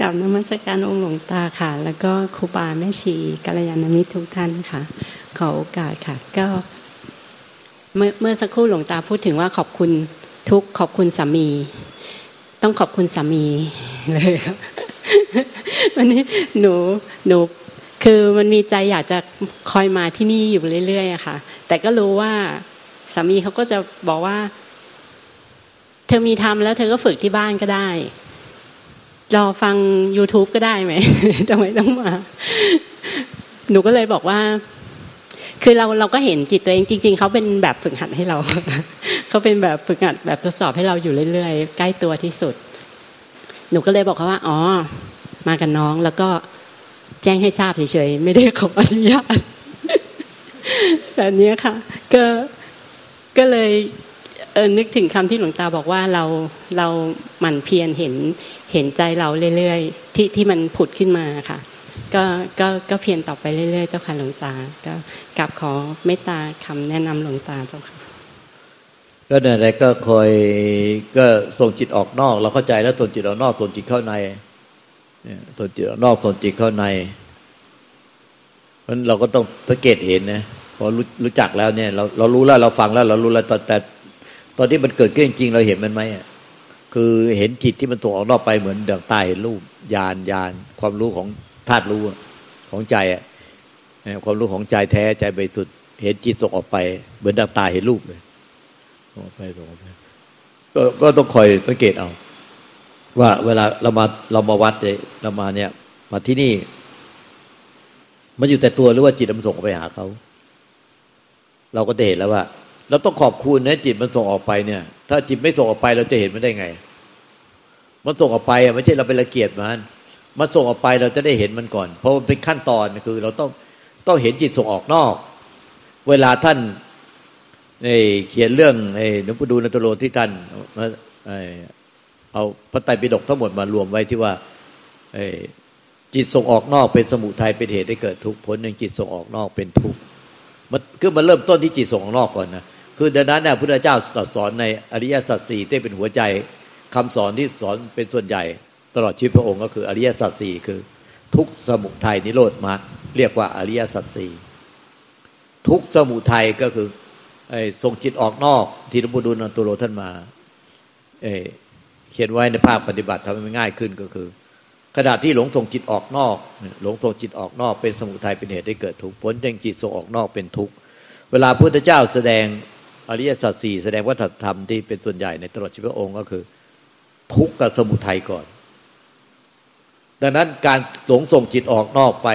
กลับนมัสการองค์หลวงตาค่ะแล้วก็ครูบาแม่ชีกัลยาณมิตรทุกท่านค่ะขอโอกาสค่ะก็เมื่อสักครู่หลวงตาพูดถึงว่าขอบคุณทุกขอบคุณสามีต้องขอบคุณสามีเลยครับวันนี้หนูคือมันมีใจอยากจะคอยมาที่นี่อยู่เรื่อยๆอะค่ะแต่ก็รู้ว่าสามีเขาก็จะบอกว่าเธอมีทำแล้วเธอก็ฝึกที่บ้านก็ได้รอฟัง YouTube ก็ได้ไหมทำไมต้องมาหนูก็เลยบอกว่าคือเราก็เห็นจิตตัวเองจริงๆเขาเป็นแบบฝึกหัดให้เราเขาเป็นแบบฝึกหัดแบบทดสอบให้เราอยู่เรื่อยๆใกล้ตัวที่สุดหนูก็เลยบอกเขาว่าอ๋อมากับน้องแล้วก็แจ้งให้ทราบเฉยๆไม่ได้ขออนุญาตแบบนี้ค่ะก็เลยนึกถึงคำที่หลวงตาบอกว่าเราหมั่นเพียรเห็นใจเราเรื่อยๆที่มันผุดขึ้นมาค่ะก็เพียรต่อไปเรื่อยๆเจ้าค่ะหลวงตาก็กราบขอเมตตาคำแนะนำหลวงตาเจ้าค่ะก็นั่นแหละก็คอยก็ส่งจิตออกนอกเราเข้าใจแล้วส่งจิตออกนอกส่งจิตเข้าในส่งจิตออกนอกส่งจิตเข้าในเพราะฉะนั้นเราก็ต้องสังเกตเห็นนะพอรู้จักแล้วเนี่ยเรารู้แล้วเราฟังแล้วเรารู้แล้วแต่ตอนที่มันเกิดขึ้นจริงเราเห็นมันไหมคือเห็นจิตที่มันส่งออกนอกไปเหมือนดวงตาเห็นรูปญาณความรู้ของธาตุรู้ของใจความรู้ของใจแท้ใจบริสุทธิ์เห็นจิตส่งออกไปเหมือนดวงตาเห็นรูปเลยออกไปก็ต้องคอยสังเกตเอาว่าเวลาเรามาวัดเลยเรามาเนี่ยมาที่นี่มันอยู่แต่ตัวหรือว่าจิตมันส่งไปหาเขาเราก็จะเห็นแล้วว่าเราต้องขอบคุณนะจิตมันส่งออกไปเนี่ยถ้าจิตไม่ส่งออกไปเราจะเห็นมันได้ไงมันส่งออกไปอ่ะไม่ใช่เราไปละเกียดมันส่งออกไปเราจะได้เห็นมันก่อนเพราะมันเป็นขั้นตอนคือเราต้องเห็นจิตส่งออกนอกเวลาท่านเขียนเรื่องหลวงปู่ดูลย์ อนันตโลที่ท่านเอาพระไตรปิฎกทั้งหมดมารวมไว้ที่ว่าจิตส่งออกนอกเป็นสมุทัยเป็นเหตุให้เกิดทุกข์ผลแห่งจิตส่งออกนอกเป็นทุกข์มันคือมันเริ่มต้นที่จิตส่งออกนอกก่อนนะคือดังนั้นเนี่ยพระพุทธเจ้าตรัสสอนในอริยสัจ4ที่เป็นหัวใจคำสอนที่สอนเป็นส่วนใหญ่ตลอดชีวิตพระองค์ก็คืออริยสัจ4คือทุกข์สมุทัยนิโรธมรรคเรียกว่าอริยสัจ4ทุกข์สมุทัยก็คือส่งจิตออกนอกที่หลวงปู่ดูลย์ อนันตโลท่านมาเขียนไว้ในภาคปฏิบัติทำให้ง่ายขึ้นก็คือขณะที่หลงส่งจิตออกนอกหลงส่งจิตออกนอกเป็นสมุทัยเป็นเหตุให้เกิดทุกข์ผลแห่งจิตส่งออกนอกเป็นทุกข์เวลาพระพุทธเจ้าแสดงอริยสัจ4แสดงวัฏธรรมที่เป็นส่วนใหญ่ในตลอดชีวิตพระองค์ก็คือทุกข์กับสมุทัยก่อนดังนั้นการหลงส่งจิตออกนอกไป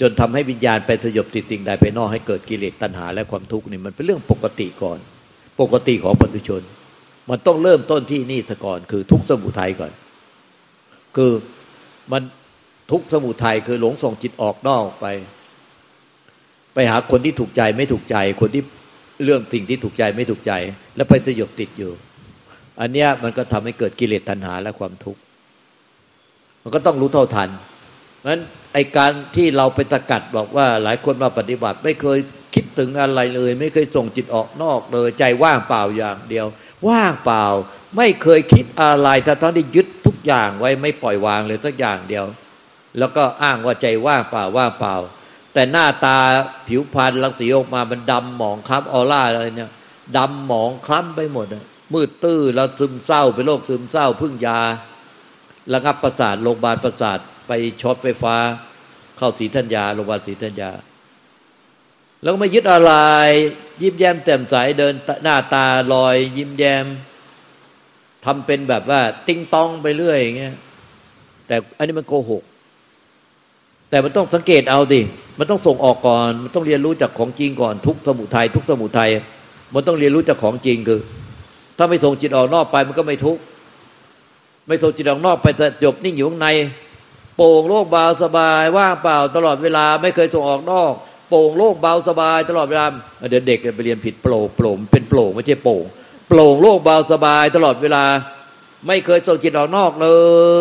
จนทำให้วิญญาณไปสยบติดสิ่งใดไปนอกให้เกิดกิเลสตัณหาและความทุกข์นี่มันเป็นเรื่องปกติก่อนปกติของปุถุชนมันต้องเริ่มต้นที่นี่ซะก่อนคือทุกข์สมุทัยก่อนคือมันทุกข์สมุทัยคือหลงส่งจิตออกนอกไปหาคนที่ถูกใจไม่ถูกใจคนที่เรื่องสิ่งที่ถูกใจไม่ถูกใจแล้วไปสยบติดอยู่อันเนี้ยมันก็ทำให้เกิดกิเลสตัณหาและความทุกข์มันก็ต้องรู้เท่าทันงั้นไอการที่เราไปสกัดบอกว่าหลายคนมาปฏิบัติไม่เคยคิดถึงอะไรเลยไม่เคยส่งจิตออกนอกเลยใจว่างเปล่าอย่างเดียวว่างเปล่าไม่เคยคิดอะไรแต่ตอนที่ยึดทุกอย่างไว้ไม่ปล่อยวางเลยสักอย่างเดียวแล้วก็อ้างว่าใจว่างเปล่าว่างเปล่าแต่หน้าตาผิวพรรณรังสีออกมามันดำหมองคล้ำออร่าอะไรเนี่ยดำหมองคล้ำไปหมดมืดตื้อแล้วซึมเศร้าเป็นโรคซึมเศร้าพึ่งยาระงับประสาทโรงพยาบาลประสาทไปช็อตไฟฟ้าเข้าศรีธัญญาโรงพยาบาลศรีธัญญาแล้วก็ไม่ยึดอะไรยิ้มแย้มแจ่มใสเดินหน้าตาลอยยิ้มแย้มทำเป็นแบบว่าติ้งต้องไปเรื่อยอย่างเงี้ยแต่อันนี้มันโกหกแต่มันต้องสังเกตเอาดิมันต้องส่งออกก่อนมันต้องเรียนรู้จากของจริงก่อนทุกสมุทัยทุกสมุทัยมันต้องเรียนรู้จากของจริงคือถ้าไม่ส่งจิตออกนอกไปมันก็ไม่ทุกข์ไม่ส่งจิตออกนอกไปจะจบนิ่งอยู่ข้างในโปร่งโล่งเบาสบายว่างเปล่าตลอดเวลาไม่เคยส่งออกนอกโปร่งโล่งเบาสบายตลอดเวลาเดี๋ยวเด็กไปเรียนผิดโปร่งเป็นโปร่งไม่ใช่โปร่งโปร่งโล่งเบาสบายตลอดเวลาไม่เคยส่งจิตออกนอกเล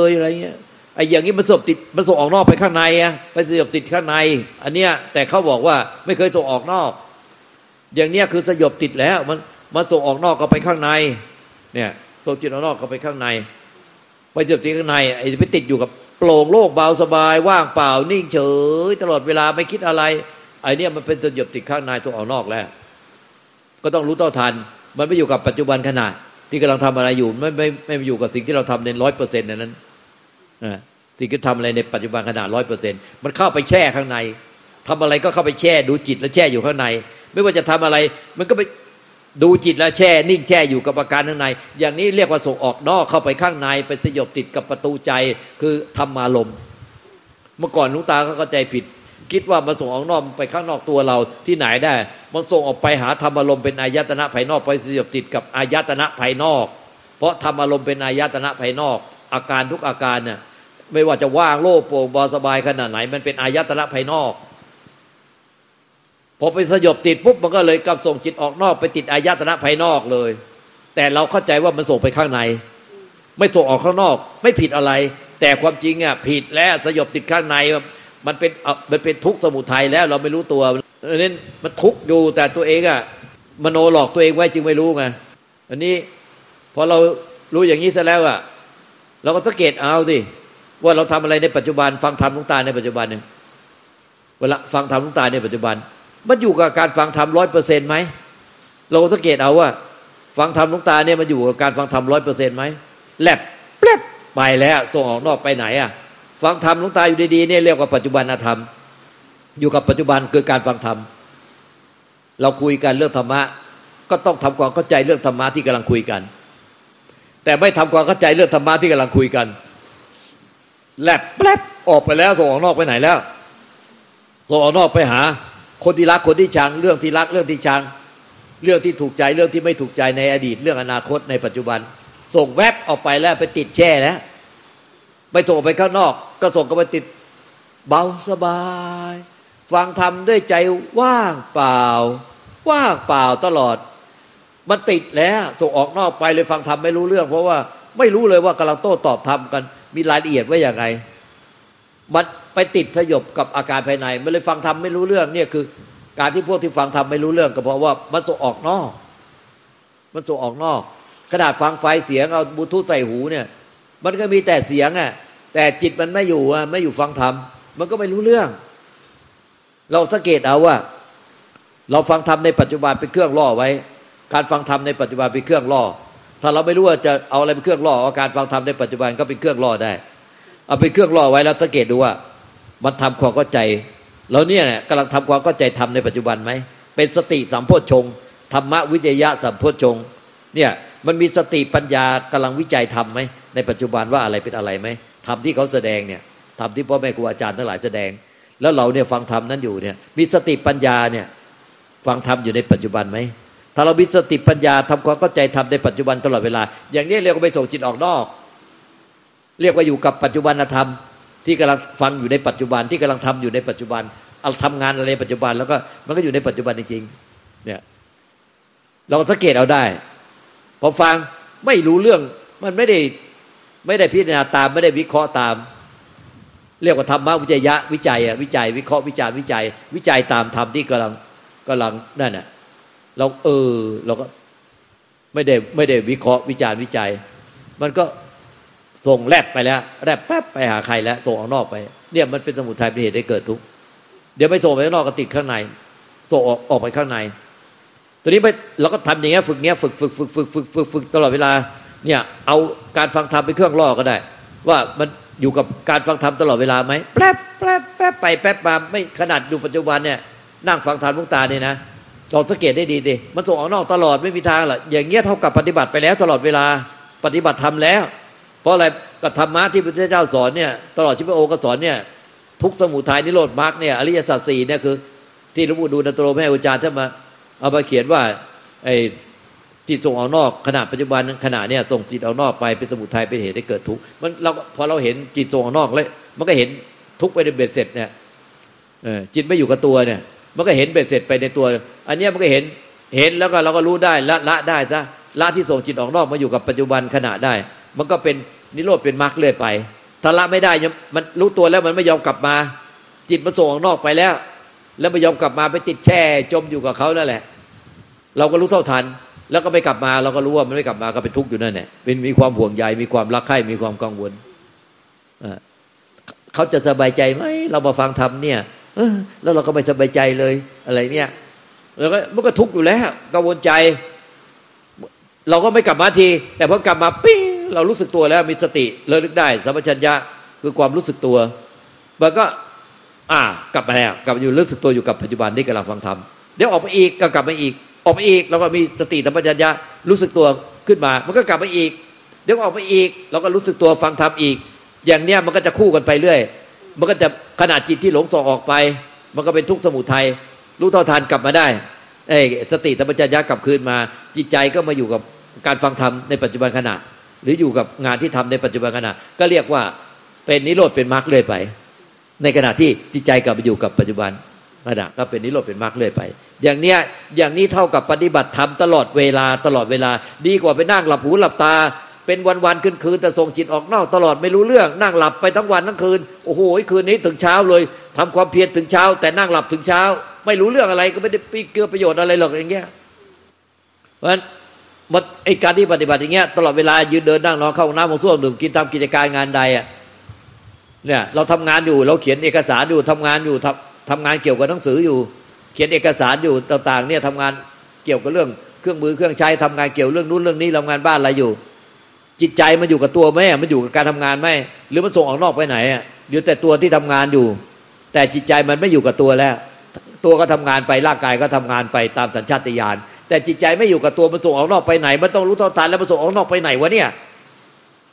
ยอะไรเงี้ยไอ้อย่างนี้มันส่งติดมันส่งออกนอกไปข้างในอะไปสยบติดข้างในอันเนี้ยแต่เขาบอกว่าไม่เคยส่งออกนอกอย่างเนี้ยคือสยบติดแล้วมันส่งออกนอกก็ไปข้างในเนี่ยส่งจิตออกนอกก็ไปข้างใน ไปจบที่ข้างในไอ้ไปติดอยู่กับโปร่งโลกเบาสบายว่างเปล่านิ่งเฉยตลอดเวลาไม่คิดอะไรไอ้เนี่ยมันเป็นจนหยบติดข้างในตัวออกนอกแล้วก็ต้องรู้เท่าทันมันไม่อยู่กับปัจจุบันขณะที่กำลังทำอะไรอยู่ไม่อยู่กับสิ่งที่เราทำใน 100% นั้นสิ่งที่ทำอะไรในปัจจุบันขณะ 100% มันเข้าไปแช่ข้างในทำอะไรก็เข้าไปแช่ดูจิตและแช่อยู่ข้างในไม่ว่าจะทำอะไรมันก็ไปดูจิตและแช่นิ่งแช่อยู่กับอาการข้างในอย่างนี้เรียกว่าส่งออกนอกเข้าไปข้างในไปสยบติดกับประตูใจคือธรรมารมณ์เมื่อก่อนหลวงตาก็เข้าใจผิดคิดว่ามันส่งออกนอกไปข้างนอกตัวเราที่ไหนได้มันส่งออกไปหาธรรมารมณ์เป็นอายตนะภายนอกไปสยบติดกับอายตนะภายนอกเพราะธรรมารมณ์เป็นอายตนะภายนอกอาการทุกอาการเนี่ยไม่ว่าจะว่างโล่งโปร่งเบาสบายขนาดไหนมันเป็นอายตนะภายนอกพอไปสยบติดปุ๊บมันก็เลยกลับส่งจิตออกนอกไปติดอายตนะภายนอกเลยแต่เราเข้าใจว่ามันส่งไปข้างในไม่ส่งออกข้างนอกไม่ผิดอะไรแต่ความจริงอ่ะผิดแล้วสยบติดข้างในมันเป็นทุกข์สมุทัยแล้วเราไม่รู้ตัวนั่นมันทุกข์อยู่แต่ตัวเองอ่ะมโนหลอกตัวเองไว้จึงไม่รู้ไงอันนี้พอเรารู้อย่างนี้ซะแล้วอ่ะเราก็สังเกตเอาสิว่าเราทำอะไรในปัจจุบันฟังธรรมหลวงตาในปัจจุบันเนี่ยเวลาฟังธรรมหลวงตาในปัจจุบันมันอยู่กับการฟังธรรม 100% มั้ยเราสังเกตเอาว่าฟังธรรมหลวงตาเนี่ยมันอยู่กับการฟังธรรม 100% มั้ยแลบแป๊บไปแล้วส่งออกนอกไปไหนอ่ะฟังธรรมหลวงตาอยู่ดีๆเนี่ยเรียกว่าปัจจุบันธรรมอยู่กับปัจจุบันคือการฟังธรรมเราคุยกันเรื่องธรรมะก็ต้องทำความเข้าใจเรื่องธรรมะที่กำลังคุยกันแต่ไม่ทำความเข้าใจเรื่องธรรมะที่กำลังคุยกันแลบแป๊บออกไปแล้วส่งออกนอกไปไหนแล้วส่งออกนอกไปหาคนที่รักคนที่ชังเรื่องที่รักเรื่องที่ชังเรื่องที่ถูกใจเรื่องที่ไม่ถูกใจในอดีตเรื่องอนาคตในปัจจุบันส่งแวบออกไปแล้วไปติดแช่แล้วไม่ส่งไปข้างนอกก็ส่งก็ไปติดเบาสบายฟังธรรมด้วยใจว่างเปล่าตลอดมันติดแล้วส่งออกนอกไปเลยฟังธรรมไม่รู้เรื่องเพราะว่าไม่รู้เลยว่ากำลังโต้ตอบธรรมกันมีรายละเอียดไว้อย่างไรมันไปติดสยบกับอาการภายในมันเลยฟังธรรมไม่รู้เรื่องเนี่ยคือการที่พวกที่ฟังธรรมไม่รู้เรื่องก็เพราะว่ามันส่งออกนอกขนาดฟังไฟเสียงเอาบลูทูธใส่หูเนี่ยมันก็มีแต่เสียงอ่ะแต่จิตมันไม่อยู่อ่ะไม่อยู่ฟังธรรมมันก็ไม่รู้เรื่องเราสังเกตเอาว่าเราฟังธรรมในปัจจุบันเป็นเครื่องล่อไว้การฟังธรรมในปัจจุบันเป็นเครื่องล่อถ้าเราไม่รู้ว่าจะเอาอะไรเป็นเครื่องล่อเอาการฟังธรรมในปัจจุบันก็เป็นเครื่องล่อได้เอาเป็นเครื่องล่อไว้แล้วสังเกตดูว่ามันทำความเข้าใจแล้วเนี่ยกำลังทำความเข้าใจธรรมในปัจจุบันไหมเป็นสติสัมโพชฌงค์ธรรมวิจยะสัมโพชฌงค์เนี่ยมันมีสติปัญญากำลังวิจัยธรรมไหมในปัจจุบันว่าอะไรเป็นอะไรไหมธรรมที่เขาแสดงเนี่ยธรรมที่พ่อแม่ครูอาจารย์ทั้งหลายแสดงแล้วเราเนี่ยฟังธรรมนั้นอยู่เนี่ยมีสติปัญญาเนี่ยฟังธรรมอยู่ในปัจจุบันไหมถ้าเรามีสติปัญญาทำความเข้าใจธรรมในปัจจุบันตลอดเวลาอย่างนี้เรียกว่าไปส่งจิตออกนอกเรียกว่าอยู่กับปัจจุบันธรรมที่กำลังฟังอยู่ในปัจจุบันที่กำลังทำอยู่ในปัจจุบันเอาทำงานอะไรในปัจจุบันแล้วก็มันก็อยู่ในปัจจุบันจริงๆเนี่ยเราสังเกตเอาได้พอฟังไม่รู้เรื่องมันไม่ได้พิจารณาตามไม่ได้วิเคราะห์ตามเรียกว่าธรรมวิจยะวิจัยวิจัยวิเคราะห์วิจารณ์วิจัยตามธรรมที่กำลังนั่นน่ะเราเราก็ไม่ได้วิเคราะห์วิจารณ์วิจัยมันก็ส่งแลบไปแล้วแลบแป๊บไปหาใครแล้วส่งออกนอกไปเนี่ยมันเป็นสมุทัยเป็นเหตุให้เกิดทุกข์เดี๋ยวไปส่งไปข้างนอกก็ติดข้างในส่งออกไปข้างในตอนนี้ไปเราก็ทำอย่างเงี้ยฝึกเงี้ยฝึกตลอดเวลาเนี่ยเอาการฟังธรรมเป็นเครื่องล่อก็ได้ว่ามันอยู่กับการฟังธรรมตลอดเวลาไหมแป๊บไปแป๊บมาไม่ขนาดอยู่ปัจจุบันเนี่ยนั่งฟังธรรมหลวงตาเนี่ยนะเราสังเกตได้ดีดิมันส่งออกนอกตลอดไม่มีทางหรอกอย่างเงี้ยเท่ากับปฏิบัติไปแล้วตลอดเวลาปฏิบัติธรรมแล้วเพราะอะไรก็ธรรมะที่พระเจ้าสอนเนี่ยตลอดชีวิตพระองค์ก็สอนเนี่ยทุกสมุทัยนิโรธมรรคเนี่ยอริยสัจ4เนี่ยคือที่หลวงปู่ดูลย์อโตแม่อาจารย์ท่านมาเอามาเขียนว่าไอ้จิตส่งออกนอกขณะปัจจุบันขณะเนี่ยส่งจิตออกนอกไปเป็นสมุทัยเป็นเหตุให้เกิดทุกข์มันเราพอเราเห็นจิตส่งออกนอกแล้วมันก็เห็นทุกข์ไปในเบ็ดเสร็จเนี่ยจิตไม่อยู่กับตัวเนี่ยมันก็เห็นเบ็ดเสร็จไปในตัวอันเนี้ยมันก็เห็นแล้วก็เราก็รู้ได้ละได้ซะละที่ส่งจิตออกนอกมาอยู่กับปัจจุบันขณะได้มันก็เป็นนิโรธเป็นมรรคเรื่อยไปถ้าละไม่ได้มันรู้ตัวแล้วมันไม่ยอมกลับมาจิตมันส่งออกนอกไปแล้วแล้วไม่ยอมกลับมาไปติดแช่จมอยู่กับเขานั่นแหละเราก็รู้เท่าทัน แล้วก็ไม่กลับมาเราก็รู้ว่ามันไม่กลับมาก็เป็นทุกข์อยู่นั่นแหละเป็นมีความห่วงใยมีความรักใคร่มีความกังวลเขาจะสบายใจไหมเรามาฟังธรรมเนี่ยแล้วเราก็ไม่สบายใจเลยอะไรเนี่ยแล้วก็มันก็ทุกข์อยู่แล้วกังวลใจเราก็ไม่กลับมาทีแต่พอกลับมาปิ้งเรารู้สึกตัวแล้วมีสติระลึกได้สัมปชัญญะคือความรู้สึกตัวมันก็กลับมาแล้วกลับอยู่รู้สึกตัวอยู่กับปัจจุบันนี่กำลังฟังธรรมเดี๋ยวออกไปอีกก็กลับมาอีกออกไปอีกแล้วก็มีสติสัมปชัญญะรู้สึกตัวขึ้นมามันก็กลับมาอีกเดี๋ยวออกไปอีกแล้วก็รู้สึกตัวฟังธรรมอีกอย่างเนี้ยมันก็จะคู่กันไปเรื่อยมันก็จะขนาดจิตที่หลงส่อออกไปมันก็เป็นทุกข์สมุทัยรู้เท่าทันกลับมาได้สติสัมปชัญญะกลับคืนมาจิตใจก็มาอยู่กับการฟังธรรมในปัจจุบันขณะหรืออยู่กับงานที่ทำในปัจจุบันขณะก็เรียกว่าเป็นนิโรธเป็นมรรคเรื่อยไปในขณะที่จิตใจกลับมาอยู่กับปัจจุบันขณะก็เป็นนิโรธเป็นมรรคเรื่อยไปอย่างเนี้ยอย่างนี้เท่ากับปฏิบัติธรรมตลอดเวลาดีกว่าไปนั่งหลับหูหลับตาเป็นวันๆคืนๆแต่ส่งจิตออกนอกตลอดไม่รู้เรื่องนั่งหลับไปทั้งวันทั้งคืนโอ้โหคืนนี้ถึงเช้าเลยทำความเพียรถึงเช้าแต่นั่งหลับถึงเช้าไม่รู้เรื่องอะไรก็ไม่ได้เกิดประโยชน์อะไรหรอกอย่างเงี้ยเพราะฉะนั้นไอ้การที่ปฏิบัติอย่างเงี้ยตลอดเวลายืนเดินนั่งนอนเข้าห้องน้ำของส้วมดื่มกินทำกิจการงานใดอ่ะเนี่ยเราทำงานอยู่เราเขียนเอกสารอยู่ทำงานอยู่ทำงานเกี่ยวกับหนังสืออยู่เขียนเอกสารอยู่ต่างๆเนี่ยทำงานเกี่ยวกับเรื่องเครื่องมือเครื่องใช้ทำงานเกี่ยวเรื่องนู้นเรื่องนี้ทำงานบ้านอะไรอยู่จิตใจมันอยู่กับตัวไหมมันอยู่กับการทำงานไหมหรือมันส่งออกนอกไปไหนอ่ะอยู่แต่ตัวที่ทำงานอยู่แต่จิตใจมันไม่อยู่กับตัวแล้วตัวก็ทำงานไปร่างกายก็ทำงานไปตามสัญชาตญาณแต่จิตใจไม่อยู่กับตัวมันส่งออกนอกไปไหนมันต้องรู้เท่าทันแล้วมันส่งออกนอกไปไหนวะเนี่ย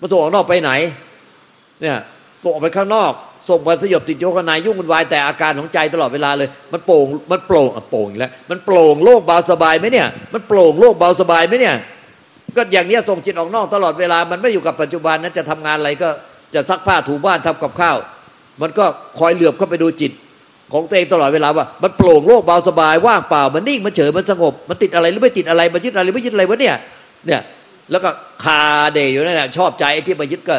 มันส่งออกนอกไปไหนเนี่ยส่งออกไปข้างนอกส่งมาสยบติดโยกนายยุ่งวุ่นวายแต่อาการของใจตลอดเวลาเลยมันโปร่งอีกแล้วมันโปร่งโล่งเบาสบายไหมเนี่ยมันโปร่งโล่งเบาสบายไหมเนี่ยก็อย่างนี้ส่งจิตออกนอกตลอดเวลามันไม่อยู่กับปัจจุบันนั้นจะทำงานอะไรก็จะซักผ้าถูบ้านทำกับข้าวมันก็คอยเหลือบเข้าไปดูจิตของตัวเองตลอดเวลาว่ามันโปร่งโล่งเบาสบายว่างเปล่ามันนิ่งมันเฉยมันสงบมันติดอะไรหรือไม่ติดอะไรมันยึดอะไรไม่ยึดอะไรวะเนี่ยแล้วก็คาเดยอยู่นั่นแหละชอบใจไอ้ที่มันยึดก็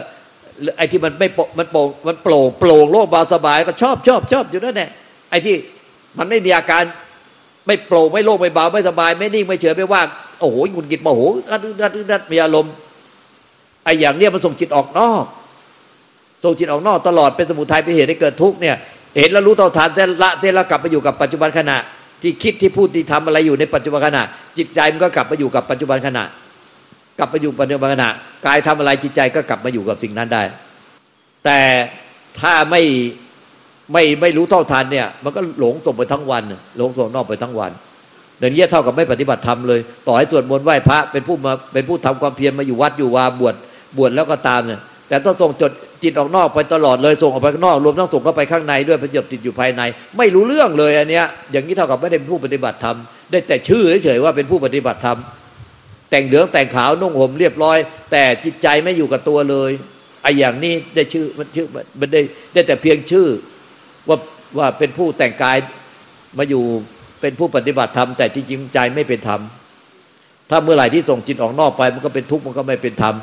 ไอ้ที่มันไม่มันโปร่งมันโปร่งโล่งเบาสบายก็ชอบอยู่นั่นแหละไอ้ที่มันไม่มีอาการไม่โปร่งไม่โล่งไม่เบาไม่สบายไม่นิ่งไม่เฉยไม่ว่างโอ้โหหงุดหงิดโมโหดัดมีอารมณ์ไอ้อย่างเนี้ยมันส่งจิตออกนอกส่งจิตออกนอกตลอดเป็นสมุทัยเป็นเหตุให้เกิดทุกข์เนี่ยเห็นแล้วรู้เท่าทันแต่ละกลับไปอยู่กับปัจจุบันขณะที่คิดที่พูดที่ทำอะไรอยู่ในปัจจุบันขณะจิตใจมันก็กลับมาอยู่กับปัจจุบันขณะกลับไปอยู่ปัจจุบันขณะกายทำอะไรจิตใจก็กลับมาอยู่กับสิ่งนั้นได้แต่ถ้าไม่รู้เท่าทันเนี่ยมันก็หลงส่งไปทั้งวันหลงส่งนอกไปทั้งวันอย่างนี้เท่ากับไม่ปฏิบัติธรรมเลยต่อให้สวดมนต์ไหว้พระเป็นผู้ทำความเพียรมาอยู่วัดอยู่วาบวชแล้วก็ตามเนี่ยแต่ต้องส่งจดจิตออกนอกไปตลอดเลยส่งออกไปข้างนอกรวมทั้งส่งเข้าไปข้างในด้วยประโยชน์ติดอยู่ภายในไม่รู้เรื่องเลยอันเนี้ยอย่างนี้เท่ากับไม่ได้เป็นผู้ปฏิบัติธรรมได้แต่ชื่อเฉยๆว่าเป็นผู้ปฏิบัติธรรมแต่งเหลืองแต่งขาวนุ่งห่มเรียบร้อยแต่จิตใจไม่อยู่กับตัวเลยไอ้อย่างนี้ได้ชื่อมันชื่อมันได้แต่เพียงชื่อว่าเป็นผู้แต่งกายมาอยู่เป็นผู้ปฏิบัติธรรมแต่จริงๆใจไม่เป็นธรรมถ้าเมื่อไหร่ที่ส่งจิตออกนอกไปมันก็เป็นทุกข์มันก็ไม่เป็นธรรม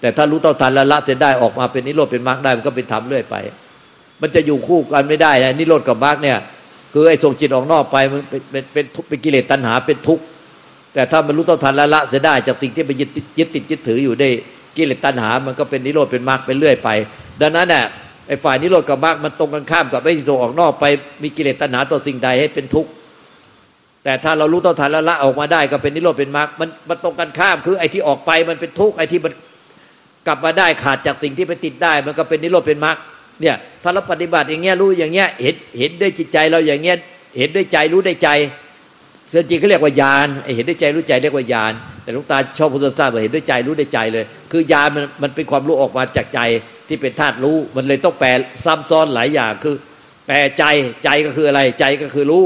แต่ถ้ารู้เท่าทันละละเสร็จได้ออกมาเป็นนิโรธเป็นมรรคได้มันก็เป็นธรรมเรื่อยไปมันจะอยู่คู่กันไม่ได้นะนิโรธกับมรรคเนี่ยคือไอ้ส่งจิตออกนอกไปมันเป็นทุกข์เป็นกิเลสตัณหาเป็นทุกข์แต่ถ้ามันรู้เท่าทันละละเสร็จได้จากสิ่งที่ไปยึดติดถืออยู่ได้กิเลสตัณหามันก็เป็นนิโรธเป็นมรรคไปเรื่อยไปดังนั้นน่ะไอ้ฝ่ายนิโรธกับมรรคมันตรงกันข้ามกับไอ้ส่งออกนอกไปมีกิเลสตัณหาต่อสิ่งใดให้เป็นทุกข์แต่ถ้าเรารู้เท่าทันละออกมาได้ก็เป็นนิโรธเป็นมรรคมันตรงกันข้ามคือไอ้ที่ออกไปมันเป็นทุกข์ไอ้ที่มันกลับมาได้ขาดจากสิ่งที่ไปติดได้มันก็เป็นนิโรธเป็นมรรคเนี่ยถ้าเราปฏิบัติอย่างเงี้ยรู้อย่างเงี้ยเห็นด้วยจิตใจเราอย่างเงี้ยเห็นด้วยใจรู้ด้วยใจจริงๆเขาเรียกว่าญาณไอ้เห็นด้วยใจรู้ใจเรียกว่าญาณแต่หลวงตาชอบพูดสั้นๆว่าเห็นด้วยใจรู้ด้วยใจเลยคือญาณมันเป็นความรู้ออกมาจากใจที่เป็นธาตุรู้มันเลยต้องแปลซ้ำซ้อนหลายอย่างคือแปลใจก็คืออะไรใจก็คือรู้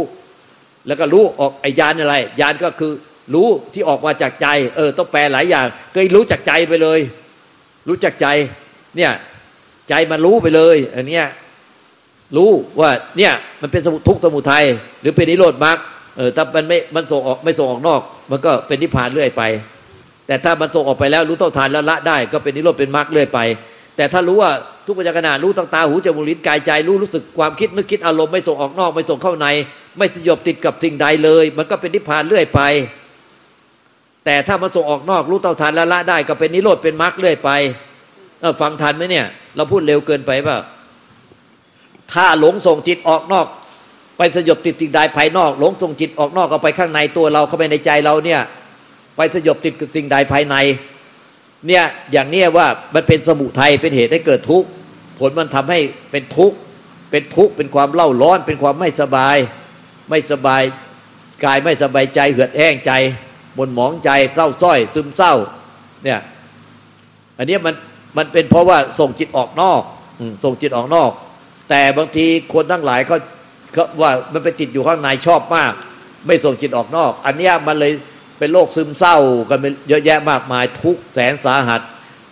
แล้วก็รู้ออกไอ้ญาณอะไรญาณก็คือรู้ที่ออกมาจากใจต้องแปลหลายอย่างก็รู้จากใจไปเลยรู้จักใจเนี่ยใจมันรู้ไปเลยอันเนี้ยรู้ว่าเนี่ยมันเป็นทุกข์สมุทัยหรือเป็นนิโรธมรรคถ้ามันมันส่งออกไม่ส่งออกนอกมันก็เป็นนิพพานเรื่อยไปแต่ถ้ามันส่งออกไปแล้วรู้เท่าทันแล้วละได้ก็เป็นนิโรธเป็นมรรคเรื่อยไปแต่ถ้ารู้ว่าทุกปัจจุบันรู้ตั้งตาหูจมูกลิ้นกายใจรู้สึกความคิดนึกคิดอารมณ์ไม่ส่งออกนอกไม่ส่งเข้าในไม่สยบติดกับสิ่งใดเลยมันก็เป็นนิพพานเรื่อยไป แต่ถ้ามาส่งออกนอกรู้เท่าทันละละได้ก็เป็นนิโรธเป็นมรรคเรื่อยไปฟังทันไหมเนี่ยเราพูดเร็วเกินไปป่ะถ้าหลงส่งจิตออกนอกไปสยบติดสิ่งใดภายนอกหลงส่งจิตออกนอกเอาไปข้างในตัวเราเข้าไปในใจเราเนี่ยไปสยบติดกับสิ่งใดภายในเนี่ยอย่างเนี้ยว่ามันเป็นสมุทัยเป็นเหตุให้เกิดทุกข์ผลมันทำให้เป็นทุกข์เป็นความเล่าร้อนเป็นความไม่สบายกายไม่สบายใจเหือดแห้งใจหม่นหมองใจเศร้าส้อยซึมเศร้าเนี่ยอันนี้มันเป็นเพราะว่าส่งจิตออกนอกแต่บางทีคนทั้งหลายเขาว่ามันไปติดอยู่ข้างในชอบมากไม่ส่งจิตออกนอกอันนี้มันเลยเป็นโรคซึมเศร้ากันเยอะแยะมากมายทุกข์แสนสาหัส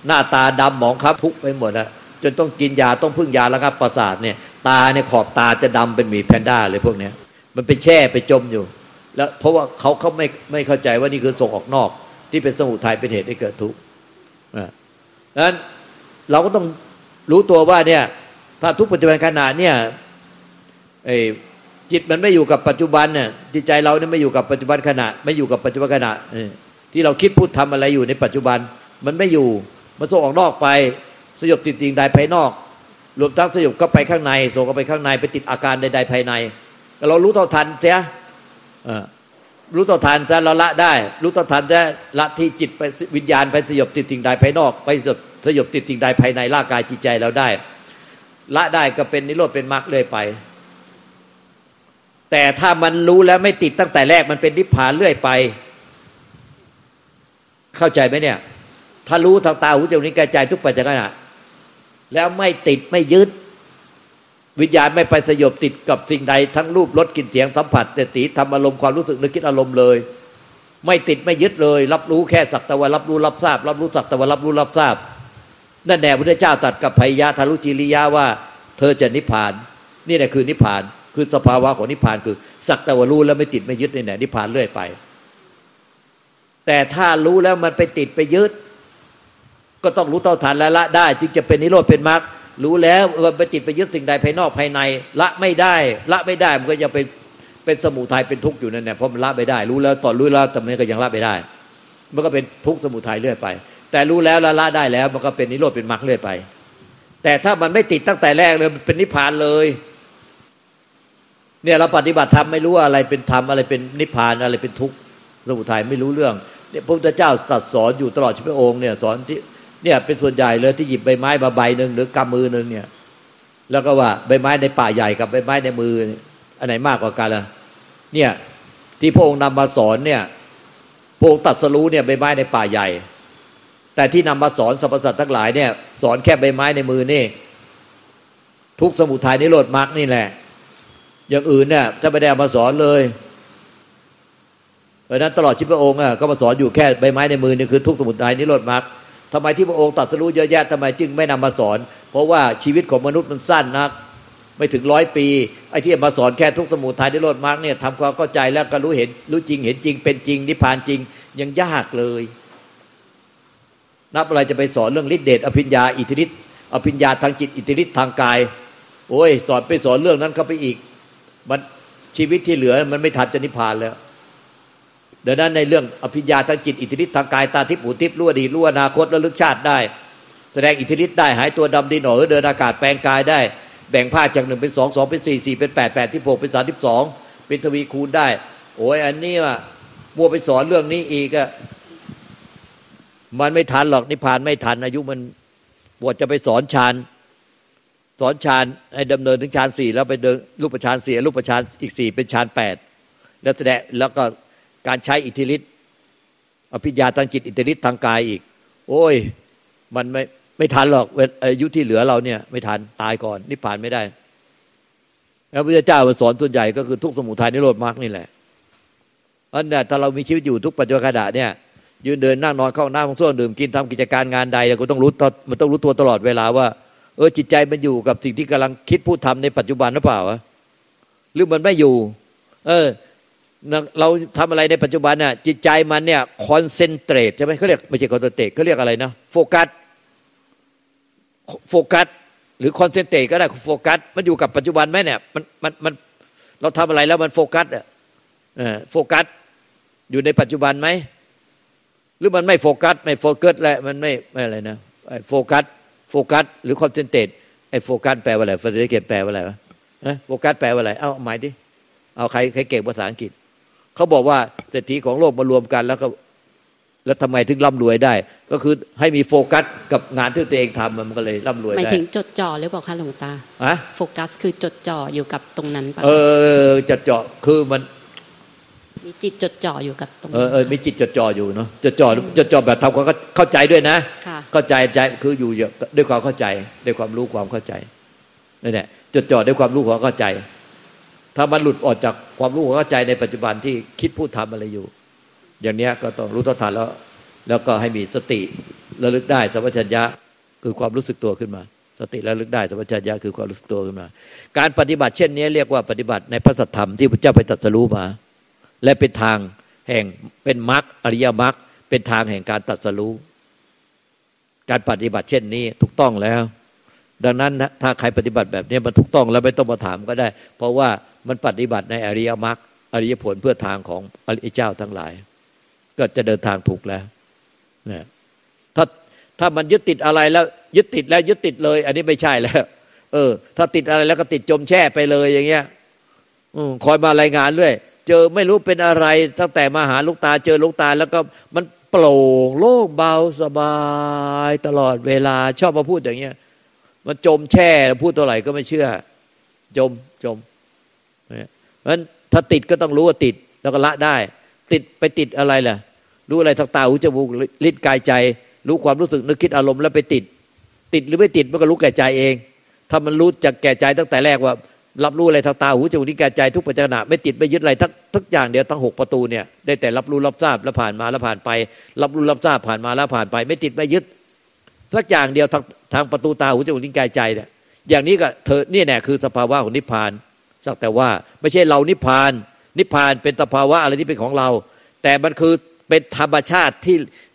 หน้าตาดำหมองคล้ำทุกข์ไปหมดนะจนต้องกินยาต้องพึ่งยาระงับประสาทเนี่ยตาเนี่ยขอบตาจะดำเป็นหมีแพนด้าเลยพวกเนี้ยมันเป็นแช่ไปจมอยู่แล้วเพราะว่าเขาไม่เข้าใจว่านี่คือส่งออกนอกที่เป็นสมุทัยเป็นเหตุให้เกิดทุกข์ดังนั้นเราก็ต้องรู้ตัวว่าเนี่ยถ้าทุกปัจจุบันขณะเนี่ยจิตมันไม่อยู่กับปัจจุบันเนี่ยจิตใจเราเนี่ยไม่อยู่กับปัจจุบันขณะที่เราคิดพูดทำอะไรอยู่ในปัจจุบันมันไม่อยู่มันส่งออกนอกไปสยบติดสิ่งใดภายนอกรวมทั้งสยบก็ไปข้างในส่งก็ไปข้างในไปติดอาการใดๆภายในเรารู้เท่าทันเสียรู้ต่อทานจะละละได้รู้ต่อทานจะละที่จิตไปวิญญาณไปสยบติดสิ่งใดภายนอกไปสยบติดสิ่งใดภายในร่างกายจิตใจเราได้ละได้ก็เป็นนิโรธเป็นมรรคเรื่อยไปแต่ถ้ามันรู้แล้วไม่ติดตั้งแต่แรกมันเป็นนิพพานเรื่อยไปเข้าใจไหมเนี่ยถ้ารู้ทางตาหูจมูกลิ้นกายใจทุกปัจจัยขณะแล้วไม่ติดไม่ยึดวิญญาณไม่ไปสยบติดกับสิ่งใดทั้งรูปรสกลิ่นเสียงสัมผัสเจตสิกธรรมอารมณ์ความรู้สึกนึกคิดอารมณ์เลยไม่ติดไม่ยึดเลยรับรู้แค่สักแต่ว่ารับรู้รับทราบรับรู้สักแต่ว่ารับรู้รับทราบนั่นแหละพระพุทธเจ้าตรัสกับไพยะทารุจิริยะว่าเธอจะนิพพานนี่แหละคือนิพพานคือสภาวะของนิพพานคือสักแต่ว่ารู้แล้วไม่ติดไม่ยึดนี่แหละนิพพานเรื่อยไปแต่ถ้ารู้แล้วมันไปติดไปยึดก็ต้องรู้เท่าทันและละได้จึงจะเป็นนิโรธเป็นมรรครู้แล้วว่าไปติดไปยึดสิ่งใดภายนอกภายในละไม่ได้มันก็จะเป็นสมุทัยเป็นทุกข์อยู่นั่นแหละเพราะมันละไม่ได้รู้แล้วต่อรู้แล้วแต่มันก็ยังละไม่ได้มันก็เป็นทุกข์สมุทัยเรื่อยไปแต่รู้แล้วละได้แล้วมันก็เป็นนิโรธเป็นมรรคเรื่อยไปแต่ถ้ามันไม่ติดตั้งแต่แรกเลยมันเป็นนิพพานเลยเนี่ยเราปฏิบัติธรรมไม่รู้อะไรเป็นธรรมอะไรเป็นนิพพานอะไรเป็นทุกข์สมุทัยไม่รู้เรื่องเนี่ยพระพุทธเจ้าตรัสสอนอยู่ตลอดชีวิตพระองค์เนี่ยสอนที่เนี่ยเป็นส่วนใหญ่เลยที่หยิบใบไม้มาใบหนึ่งหรือกำมือหนึ่งเนี่ยแล้วก็ว่าใบไม้ในป่าใหญ่กับใบไม้ในมืออันไหนมากกว่ากันล่ะเนี่ยที่พระองค์นำมาสอนเนี่ยพระองค์ตรัสรู้เนี่ยใบไม้ในป่าใหญ่แต่ที่นำมาสอนสรรพสัตว์ทั้งหลายเนี่ยสอนแค่ใบไม้ในมือนี่ทุกสมุทัยนิโรธมรรคนี่แหละอย่างอื่นเนี่ยจะไม่ได้มาสอนเลยเพราะนั้นตลอดชีวิตพระองค์ก็มาสอนอยู่แค่ใบไม้ในมือนี่คือทุกสมุทัยนิโรธมรรคทำไมที่พระองค์ตรัสรู้เยอะแยะทำไมจึงไม่นำมาสอนเพราะว่าชีวิตของมนุษย์มันสั้นนักไม่ถึง100 ปีไอ้ที่มาสอนแค่ทุกสมุทัยนิโรธมรรคเนี่ยทำความเข้าใจแล้วก็รู้เห็นรู้จริงเห็นจริงเป็นจริงนิพพานจริงยังยากเลยนับอะไรจะไปสอนเรื่องฤทธิ์เดชอภิญญาอิทธิฤทธิ์อภิญญาทางจิตอิทธิฤทธิ์ทางกายโอ้ยสอนไปสอนเรื่องนั้นเข้าไปอีกมันชีวิตที่เหลือมันไม่ทันจะนิพพานแล้วดังนั้นในเรื่องอภิญญาทางจิตอิทธิฤทธิ์ทางกายตาทิพย์หูทิพย์รู้อดีตรู้อนาคตระลึกชาติได้แสดงอิทธิฤทธิ์ได้หายตัวดำดินหน่อยเดินอากาศแปลงกายได้แบ่งผ้าจาก1เป็น2 2เป็น4 4เป็น8 8ที่6เป็น32เป็นทวีคูณได้โอ้ยอันนี้ว่ามัวไปสอนเรื่องนี้อีกอะมันไม่ทันหรอกนิพพานไม่ทันอายุมันบวชจะไปสอนฌานให้ดำเนินถึงฌาน4แล้วไปเดินรูปฌาน4รูปฌานอีก4เป็นฌาน8แล้วแสดงแล้วก็การใช้อิทธิฤทธิ์อภิญญาทางจิตอิทธิฤทธิ์ทางกายอีกโอ้ยมันไม่ทันหรอกอายุที่เหลือเราเนี่ยไม่ทันตายก่อนนิพพานไม่ได้แล้วพระเจ้าสอนส่วนใหญ่ก็คือทุกสมุทัยนิโรธมรรคนี่แหละอันนั้นถ้าเรามีชีวิตอยู่ทุกปัจจุบันขณะเนี่ยยืนเดินนั่งนอนเข้าน้ำส่วนดื่มกินทำกิจการงานใดเราก็ต้องรู้มันต้องรู้ตัวตลอดเวลาว่าจิตใจมันอยู่กับสิ่งที่กำลังคิดพูดทำในปัจจุบันหรือเปล่าหรือมันไม่อยู่เราทำอะไรในปัจจุบันน่ะจิตใจมันเนี่ยคอนเซนเทรตใช่ไหมเขาเรียกไม่ใช่คอนเซนเทรตเขาเรียกอะไรนะโฟกัสหรือคอนเซนเทรตก็ได้โฟกัสมันอยู่กับปัจจุบันไหมเนี่ยมันเราทำอะไรแล้วมันโฟกัสโฟกัสอยู่ในปัจจุบันไหม หรือมันไม่โฟกัสและมันไม่อะไรนะโฟกัสหรือคอนเซนเทรตไอ้โฟกัสแปลว่าอะไรคอนเซนเทรตแปลว่าอะไรวะโฟกัสแปลว่าอะไรเอ้าหมายดิเอาใครเก่งภาษาอังกฤษเขาบอกว่าเศรษฐีของโลกมารวมกันแล้วก็แล้วทำไมถึงร่ำรวยได้ก็คือให้มีโฟกัสกับงานที่ตัวเองทำมันก็เลยร่ำรวยได้หมายถึงจดจ่อหรือเปล่าคะหลวงตาฮะโฟกัสคือจดจ่ออยู่กับตรงนั้นป่ะจดจ่อคือมันมีจิตจดจ่ออยู่กับตรงนั้นมีจิตจดจ่ออยู่เนาะจดจ่อแบบทำความเข้าใจด้วยนะเข้าใจคืออยู่ด้วยความเข้าใจด้วยความรู้ความเข้าใจนั่นแหละจดจ่อด้วยความรู้ความเข้าใจถ้ามันหลุดออกจากความรู้ความเข้าใจในปัจจุบันที่คิดพูดทำอะไรอยู่อย่างนี้ก็ต้องรู้เท่าทันแล้วก็ให้มีสติระลึกได้สัมปชัญญะคือความรู้สึกตัวขึ้นมาสติระลึกได้สัมปชัญญะคือความรู้สึกตัวขึ้นมาการปฏิบัติเช่นนี้เรียกว่าปฏิบัติในพระสัทธรรมที่พระเจ้าไปตรัสรู้มาและเป็นทางแห่งเป็นมรรคอริยมรรคเป็นทางแห่งการตรัสรู้การปฏิบัติเช่นนี้ถูกต้องแล้วดังนั้นถ้าใครปฏิบัติแบบนี้มันถูกต้องแล้วไม่ต้องมาถามก็ได้เพราะว่ามันปฏิบัติในอริยมรรคอริยผลเพื่อทางของอริยเจ้าทั้งหลายก็จะเดินทางถูกแล้วนะถ้ามันยึดติดอะไรแล้วยึดติดเลยอันนี้ไม่ใช่แล้วถ้าติดอะไรแล้วก็ติดจมแช่ไปเลยอย่างเงี้ยคอยมารายงานเรื่อยเจอไม่รู้เป็นอะไรตั้งแต่มาหาลูกตาเจอลูกตาแล้วก็มันโปร่งโล่งเบาสบายตลอดเวลาชอบมาพูดอย่างเงี้ยมันจมแช่พูดเท่าไหร่ก็ไม่เชื่อจมเพราะฉะนั้นถ้าติดก็ต้องรู้ว่าติดแล้วก็ละได้ติดไปติดอะไรล่ะรู้อะไรทางตาหูจมูกลิ้นกายใจรู้ความรู้สึกนึกคิดอารมณ์แล้วไปติดหรือไม่ติดมันก็รู้แก่ใจเองถ้ามันรู้จากแก่ใจตั้งแต่แรกว่ารับรู้อะไรทางตาหูจมูกลิ้นกายใจทุกปัจจุบันไม่ติดไม่ยึดอะไรทุกอย่างเดียวทั้ง6ประตูเนี่ยได้แต่รับรู้รับทราบแล้วผ่านมาแล้วผ่านไปรับรู้รับทราบผ่านมาแล้วผ่านไปไม่ติดไม่ยึดสักอย่างเดียวทางประตูตาหูจมูกลิ้นกายใจเนี่ยอย่างนี้ก็เธอนี่แหละคือสภาวะของนิพพานสักแต่ว่าไม่ใช่เรานิพพานเป็นสภาวะอะไรที่เป็นของเราแต่มันคือเป็นธรรมชาติ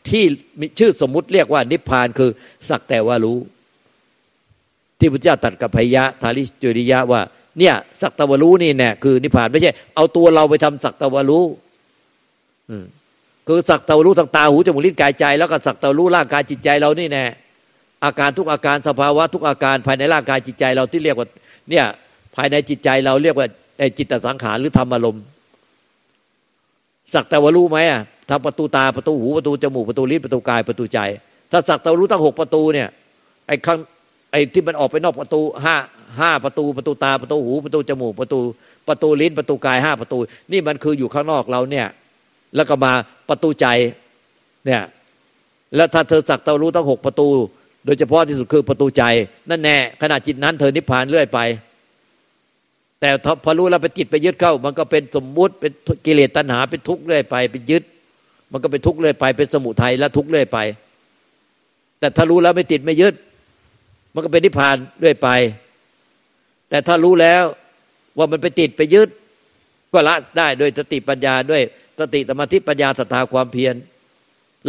ที่มีชื่อสมมุติเรียกว่านิพพานคือสักแต่ว่ารู้ที่พุทธเจ้าตรัสกับพยะธาริจุริยะว่าเนี่ยสักแต่ว่ารู้นี่แน่คือนิพพานไม่ใช่เอาตัวเราไปทำสักแต่ว่ารู้คือสักแต่ว่ารู้ทางตาหูจมูกลิ้นกายใจแล้วก็สักแต่ว่ารู้ร่างกายจิตใจเรานี่แน่อาการทุกอาการสภาวะทุกอาการภายในร่างกายจิตใจเราที่เรียกว่าเนี่ยภายในจิตใจเราเรียกว่าไอ้จิตสังขารหรือธรรมอารมณ์สักแต่ว่ารู้ไหมอ่ะทำประตูตาประตูหูประตูจมูกประตูลิ้นประตูกายประตูใจถ้าสักแต่ว่ารู้ทั้ง6ประตูเนี่ยไอ้ที่มันออกไปนอกประตูห้าประตูประตูตาประตูหูประตูจมูกประตูลิ้นประตูกาย5ประตูนี่มันคืออยู่ข้างนอกเราเนี่ยแล้วก็มาประตูใจเนี่ยแล้วถ้าเธอสักแต่ว่ารู้ทั้ง6ประตูโดยเฉพาะที่สุดคือประตูใจนั่นแน่ขณะจิตนั้นเธอนิพพานเรื่อยไปแต่พอรู้แล้วไปจิตไปยึดเข้ามันก็เป็นสมมุติเป็นกิเลสตัณหาเป็นทุกข์เรื่อยไปเป็นยึดมันก็เป็นทุกข์เรื่อยไปเป็นสมุทัยและทุกข์เรื่อยไปแต่ถ้ารู้แล้วไม่ติดไม่ยึดมันก็เป็นนิพพานเรื่อยไปแต่ถ้ารู้แล้วว่ามันไปติดไปยึดก็ละได้โดยสติปัญญาด้วยสติสมาธิปัญญาศรัทธาความเพียร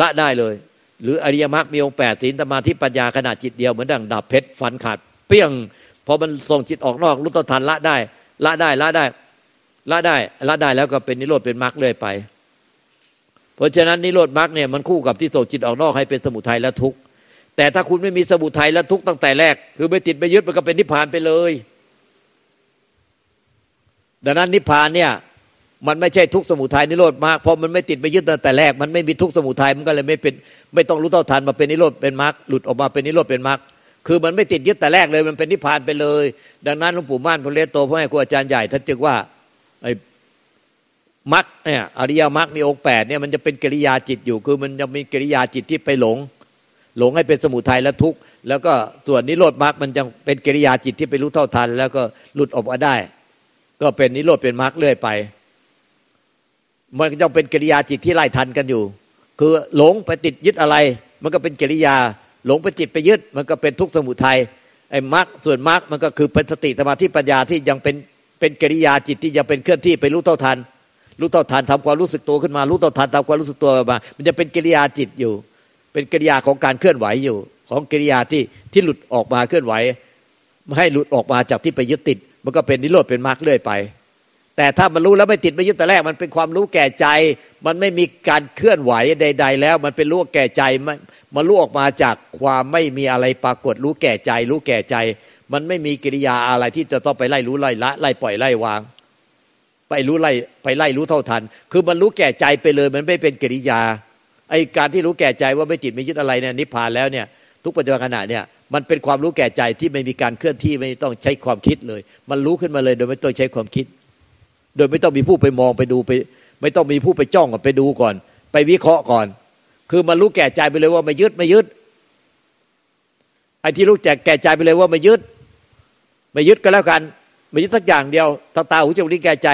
ละได้เลยหรืออริยมรรคมีองค์8ศีลสมาธิปัญญาขณะจิตเดียวเหมือนดั่งดาบเพชรฟันขาดเปี้ยงพอมันส่งจิตออกนอกรู้ทันละได้แล้วก็เป็นนิโรธเป็นมรรคเรื่อยไปเพราะฉะนั้นนิโรธมรรคเนี่ยมันคู่กับที่ส่งจิตออกนอกให้เป็นสมุทัยและทุกข์แต่ถ้าคุณไม่มีสมุทัยและทุกข์ตั้งแต่แรกคือไม่ติดไม่ยึดมันก็เป็นนิพพานไปเลยดังนั้นนิพพานเนี่ยมันไม่ใช่ทุกข์สมุทัยนิโรธมรรคเพราะมันไม่ติดไม่ยึดตั้งแต่แรกมันไม่มีทุกข์สมุทัยมันก็เลยไม่เป็นไม่ต้องรู้เท่าทันมาเป็นนิโรธเป็นมรรคหลุดออกมาเป็นนิโรธเป็นมรรคคือมันไม่ติดยึดแต่แรกเลยมันเป็นนิพพานไปเลยดังนั้นหลวงปู่ม่านพุทธเลโตพ่อแม่ครูอาจารย์ใหญ่ท่านจึงว่าไอ้มรรคเนี่ยอริยมรรคมีองค์8เนี่ยมันจะเป็นกิริยาจิตอยู่คือมันจะมีกิริยาจิตที่ไปหลงให้เป็นสมุทัยและทุกข์แล้วก็ส่วนนิโรธมรรคมันจะเป็นกิริยาจิตที่ไปรู้เท่าทันแล้วก็หลุดออกมาได้ก็เป็นนิโรธเป็นมรรคเรื่อยไปมันก็จะเป็นกิริยาจิตที่ไล่ทันกันอยู่คือหลงไปติดยึดอะไรมันก็เป็นกิริยาหลงไปจิตไปยึดมันก็เป็นทุกข์สมุทัยไอ้มรรคส่วนมรรคมันก็คือเป็นสติสมาธิปัญญาที่ยังเป็นกิริยาจิตที่ยังเป็นเคลื่อนที่ไปรู้เท่าทันทำความรู้สึกตัวขึ้นมารู้เท่าทันทำความรู้สึกตัวมามันจะเป็นกิริยาจิตอยู่เป็นกิริยาของการเคลื่อนไหวอยู่ของกิริยาที่หลุดออกมาเคลื่อนไหวไม่ให้หลุดออกมาจากที่ไปยึดติดมันก็เป็นนิโรธเป็นมรรคเรื่อยไปแต่ถ้ามันรู้แล้วไม่ติดไม่ยึดแต่แรกมันเป็นความรู้แก่ใจ มันไม่มีการเคลื่อนไหวใดๆแล้วมันเป็นรู้แก่ใจมันรู้ออกมาจากความไม่มีอะไรปรากฏรู้แก่ใจมันไม่มีกิริยาอะไรที่จะต้องไปไล่รู้ไล่ละไล่ปล่อยไล่วางไปไล่รู้เท่าทันคือมันรู้แก่ใจไปเลยมันไม่เป็นกิริยาไอ้การที่รู้แก่ใจว่าไม่จิตไม่ยึดอะไรเนี่ยนิพพานแล้วเนี่ยทุกปัจจุบันขณะเนี่ยมันเป็นความรู้แก่ใจที่ไม่มีการเคลื่อนที่ไม่ต้องใช้ความคิดเลยมันรู้ขึ้นมาเลยโดยไม่ต้องใช้ความคิดโดยไม่ต้องมีผู้ไปมองไปดูไปไม่ต้องมีผู้ไปจ้องก่อนไปดูก่อนไปวิเคราะห์ก่อนคือมันรู้แก่ใจไปเลยว่าไม่ยึดไอ้ที่รู้แก่ใจไปเลยว่าไม่ยึดก็แล้วกันไม่ยึดสักอย่างเดียวตาหูจมูกลิ้นกายใจ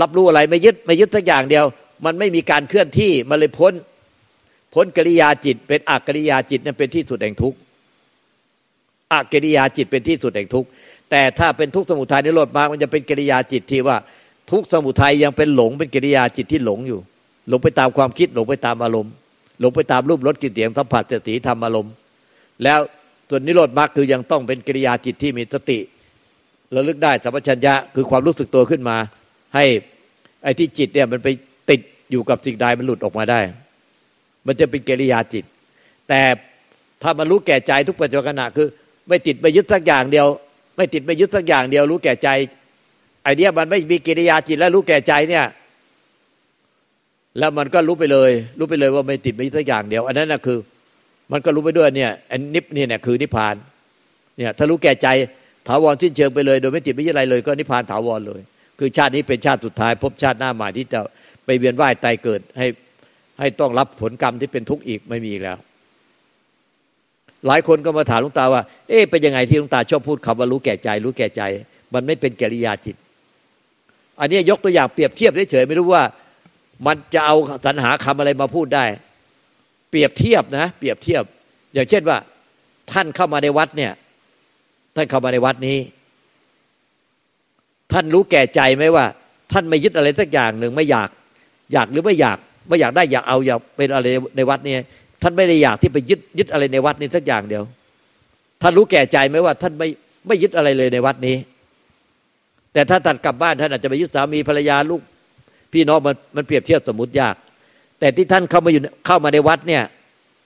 รับรู้อะไรไม่ยึดสักอย่างเดียวมันไม่มีการเคลื่อนที่มันเลยพ้นกิริยาจิตเป็นอกิริยาจิตนั่นเป็นที่สุดแห่งทุกข์อกิริยาจิตเป็นที่สุดแห่งทุกข์แต่ถ้าเป็นทุกข์สมุทัยนิโรธมรรคมันจะเป็นกิริยาจิตที่ว่าทุกข์สมุทัยยังเป็นหลงเป็นกิริยาจิตที่หลงอยู่หลงไปตามความคิดหลงไปตามอารมณ์หลงไปตามรูปรสกลิ่นเสียงสัมผัสเจตสิกธรรมอารมณ์แล้วส่วนนิโรธมรรคคือยังต้องเป็นกิริยาจิตที่มีสติระลึกได้สัมปชัญญะคือความรู้สึกตัวขึ้นมาให้ไอ้ที่จิตเนี่ยมันไปติดอยู่กับสิ่งใดมันหลุดออกมาได้มันจะเป็นกิริยาจิตแต่ถ้ามันรู้แก่ใจทุกปัจจุบันขณะคือไม่ติดไม่ยึดสักอย่างเดียวรู้แก่ใจไอ้เนี่ยมันไม่มีกิริยาจิตแล้วรู้แก่ใจเนี่ยแล้วมันก็รู้ไปเลยว่าไม่ติดไม่ยึดสักอย่างเดียวอันนั้นน่ะคือมันก็รู้ไปด้วยเนี่ยอันนิพพานเนี่ยคือนิพพานเนี่ยถ้ารู้แก่ใจถาวรสิ้นเชิงไปเลยโดยไม่ติดไม่ยึดอะไรเลยก็นิพพานถาวรเลยคือชาตินี้เป็นชาติสุดท้ายพบชาติหน้าใหม่ที่จะไปเวียนว่ายตายเกิดให้ต้องรับผลกรรมที่เป็นทุกข์อีกไม่มีอีกแล้วหลายคนก็มาถามหลวงตาว่าเอ๊ะเป็นยังไงที่หลวงตาชอบพูดคำว่ารู้แก่ใจมันไม่เป็นกิริยาจิตอันนี้ยกตัวอย่างเปรียบเทียบเฉยๆไม่รู้ว่ามันจะเอาสรรหาคำอะไรมาพูดได้เปรียบเทียบนะอย่างเช่นว่าท่านเข้ามาในวัดเนี่ยท่านรู้แก่ใจไหมว่าท่านไม่ยึดอะไรสักอย่างหนึ่งไม่อยากหรือไม่อยากได้อยากเอาอยากเป็นอะไรในวัดนี้ท่านไม่ได้อยากที่ไปยึดอะไรในวัดนี้สักอย่างเดียวท่านรู้แก่ใจไหมว่าท่านไม่ยึดอะไรเลยในวัดนี้แต่ถ้าตัดกลับบ้านท่านอาจจะไปยึดสามีภรรยาลูกพี่น้องมันเปรียบเทียบสมมุติยากแต่ที่ท่านเข้ามาในวัดเนี่ย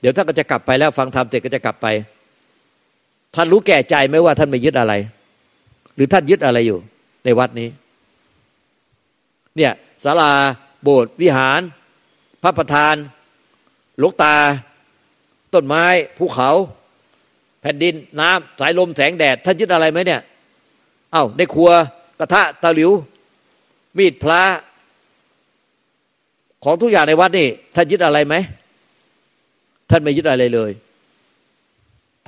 เดี๋ยวท่านก็จะกลับไปแล้วฟังธรรมเสร็จก็จะกลับไปท่านรู้แก่ใจไหมว่าท่านไม่ยึดอะไรหรือท่านยึดอะไรอยู่ในวัดนี้เนี่ยศาลาโบสถ์วิหารพระประธานหลวงตาต้นไม้ภูเขาแผ่นดินน้ำสายลมแสงแดดท่านยึดอะไรไหมเนี่ยในครัวกระทะตะหลิวมีดพระของทุกอย่างในวัดนี่ท่านยึดอะไรไหมท่านไม่ยึดอะไรเลย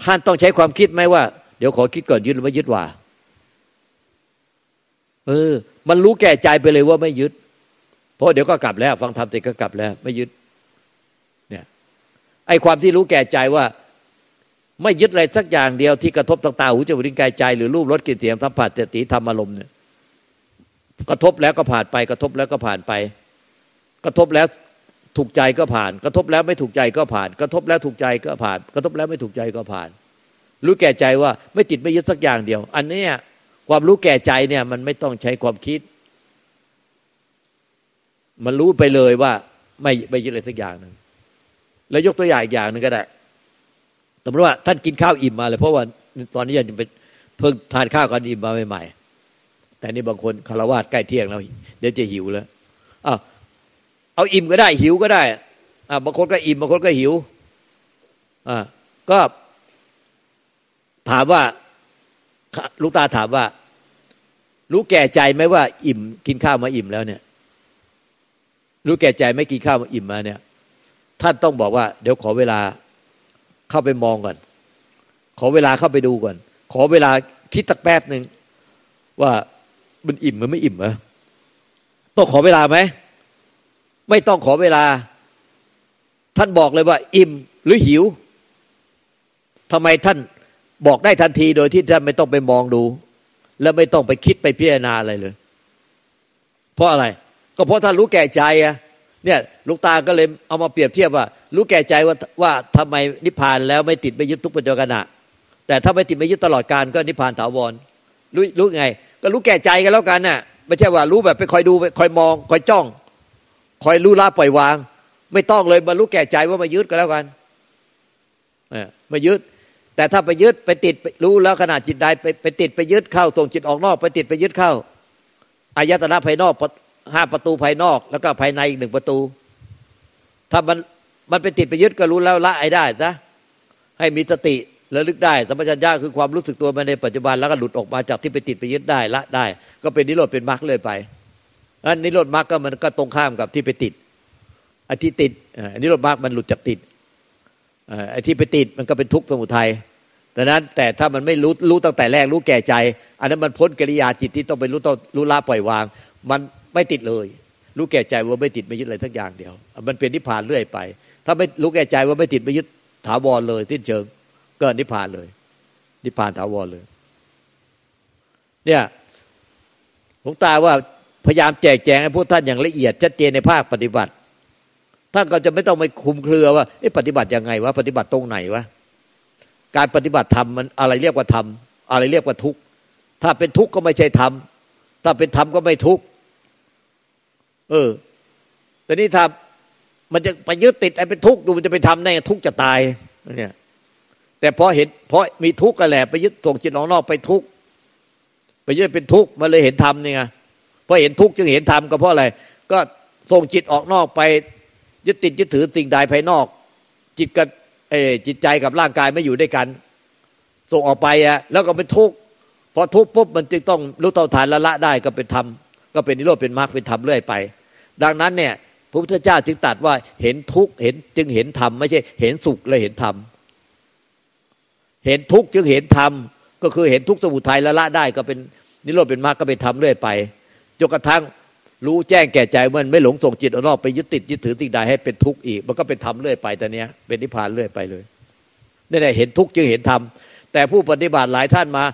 ท่านต้องใช้ความคิดไหมว่าเดี๋ยวขอคิดก่อนยึดหรือไม่ยึดว่ามันรู้แก่ใจไปเลยว่าไม่ยึดเพราะเดี๋ยวก็กลับแล้วฟังธรรมเสร็จก็กลับแล้วไม่ยึดเนี่ยไอ้ความที่รู้แก่ใจว่าไม่ยึดอะไรสักอย่างเดียวที่กระทบทางตาหูจมูกลิ้นกายใจหรือรูปรสกลิ่นเสียงสัมผัสเจตสิกธรรมอารมณ์เนี่ยกระทบแล้วก็ผ่านไปกระทบแล้วถูกใจก็ผ่านกระทบแล้วไม่ถูกใจก็ผ่านกระทบแล้วถูกใจก็ผ่านกระทบแล้วไม่ถูกใจก็ผ่านรู้แก่ใจว่าไม่ติดไม่ยึดสักอย่างเดียวอันนี้ความรู้แก่ใจเนี่ยมันไม่ต้องใช้ความคิดมันรู้ไปเลยว่าไม่ยึดอะไรสักอย่างนึงแล้วยกตัวอย่างอีกอย่างนึงก็ได้สมมติว่าท่านกินข้าวอิ่มมาเลยเพราะว่าตอนนี้ยังเป็นเพิ่งทานข้าวกันอิ่มมาใหม่ๆแต่นี่บางคนคฤหัสถ์ใกล้เที่ยงแล้วเดี๋ยวจะหิวแล้วเอาอิ่มก็ได้หิวก็ได้บางคนก็อิ่มบางคนก็หิวก็ถามว่าลูกตาถามว่ารู้แก่ใจไหมว่าอิ่มกินข้าวมาอิ่มแล้วเนี่ยรู้แก่ใจไหมกินข้าวมาอิ่มมาเนี่ยท่านต้องบอกว่าเดี๋ยวขอเวลาเข้าไปมองก่อนขอเวลาเข้าไปดูก่อนขอเวลาคิดสักแป๊บนึงว่ามันอิ่มหรือไม่อิ่มอ่ะต้องขอเวลาไหมไม่ต้องขอเวลาท่านบอกเลยว่าอิ่มหรือหิวทำไมท่านบอกได้ทันทีโดยที่ท่านไม่ต้องไปมองดูและไม่ต้องไปคิดไปพิจารณาอะไรเลยเพราะอะไรก็เพราะท่านรู้แก่ใจเนี่ยหลวงตาก็เลยเอามาเปรียบเทียบว่ารู้แก่ใจว่าทำไมนิพพานแล้วไม่ติดไม่ยึดทุกปัจจุบันขณะแต่ถ้าไม่ติดไม่ยึดตลอดกาลก็นิพพานถาวรรู้ไงก็รู้แก่ใจกันแล้วกันน่ะไม่ใช่ว่ารู้แบบไปคอยดูไปคอยมองคอยจ้อง คอยรู้ละปล่อยวางไม่ต้องเลยบรรลุแก่ใจว่ามายึดก็แล้วกันมายึดแต่ถ้าไปยึดไปติดรู้แล้วขณะจิตใดไปติดไปยึดเข้าส่งจิตออกนอกไปติดไปยึดเข้าอายตนะภายนอก5ประตูภายนอกแล้วก็ภายในอีก1ประตูถ้ามันไปติดไปยึดก็รู้แล้วละไอ้ได้นะให้มีสติระลึกได้สัมปชัญญะคือความรู้สึกตัวมาในปัจจุบันแล้วก็หลุดออกมาจากที่ไปติดไปยึดได้ละได้ก็เป็นนิโรธเป็นมรรคเลยไปอันนิโรธมรรคก็มันก็ตรงข้ามกับที่ไปติดไอ้ที่ติดนิโรธมรรคมันหลุดจากติดไอ้ที่ไปติดมันก็เป็นทุกข์สมุทัยดังนั้นแต่ถ้ามันไม่รู้ตั้งแต่แรกรู้แก่ใจอันนั้นมันพ้นกิริยาจิตที่ต้องไปรู้ต้องรู้ละปล่อยวางมันไม่ติดเลยรู้แก่ใจว่าไม่ติดไม่ยึดอะไรสักอย่างเดียวมันเป็นนิพพานเรื่อยไปถ้าไม่รู้แก่ใจว่าไม่ติดไม่ยึดถาวรเลยสิ้นเชิงก็นิพพานเลยนิพพานถาวรเลยเนี่ยหลวงตาว่าพยายามแจกแจงให้พวกท่านอย่างละเอียดชัดเจนในภาคปฏิบัติท่านก็จะไม่ต้องไปคลุมเครือว่าปฏิบัติยังไงวะปฏิบัติตรงไหนวะการปฏิบัติธรรมมันอะไรเรียกว่าธรรมอะไรเรียกว่าทุกข์ถ้าเป็นทุกข์ก็ไม่ใช่ธรรมถ้าเป็นธรรมก็ไม่ทุกข์แต่นี่ถ้ามันจะไปยึดติดไอ้เป็นทุกข์ดูมันจะไปทำได้ทุกข์จะตายเนี่ยแต่พอเห็นพอมีทุกข์ก็แหละไปยึดส่งจิตออกนอกไปทุกข์ไปยึดเป็นทุกข์มันเลยเห็นธรรมนี่ไงพอเห็นทุกข์จึงเห็นธรรมก็เพราะอะไรก็ส่งจิตออกนอกไปยึดติดยึดถือสิ่งใดภายนอกจิตกับจิตใจกับร่างกายไม่อยู่ด้วยกันส่งออกไปอ่ะแล้วก็เป็นทุกข์พอทุกข์ปุ๊บมันจึงต้องรู้เท่าทานละละได้ก็เป็นธรรมก็เป็นนิโรธเป็นมรรคเป็นธรรมเรื่อยไปดังนั้นเนี่ยพระพุทธเจ้าจึงตรัสว่าเห็นทุกข์จึงเห็นธรรมไม่ใช่เห็นสุขและเห็นธรรมเห็นทุกข์จึงเห็นธรรมก็คือเห็นทุกข์สมุทัยละละได้ก็เป็นนิโรธเป็นมรรคก็เป็นธรรมเรื่อยไปจนกระทั่งรู้แจ้งแก่ใจมันไม่หลงส่งจิตออกนอกไปยึดติดยึดถือสิ่งใดให้เป็นทุกข์อีกมันก็เป็นธรรมเรื่อยไปแต่เนี้ยเป็นนิพพานเรื่อยไปเลยนี่แหละเห็นทุกข์จึงเห็นธรรมแต่ผู้ปฏิบัติหลายท่านมา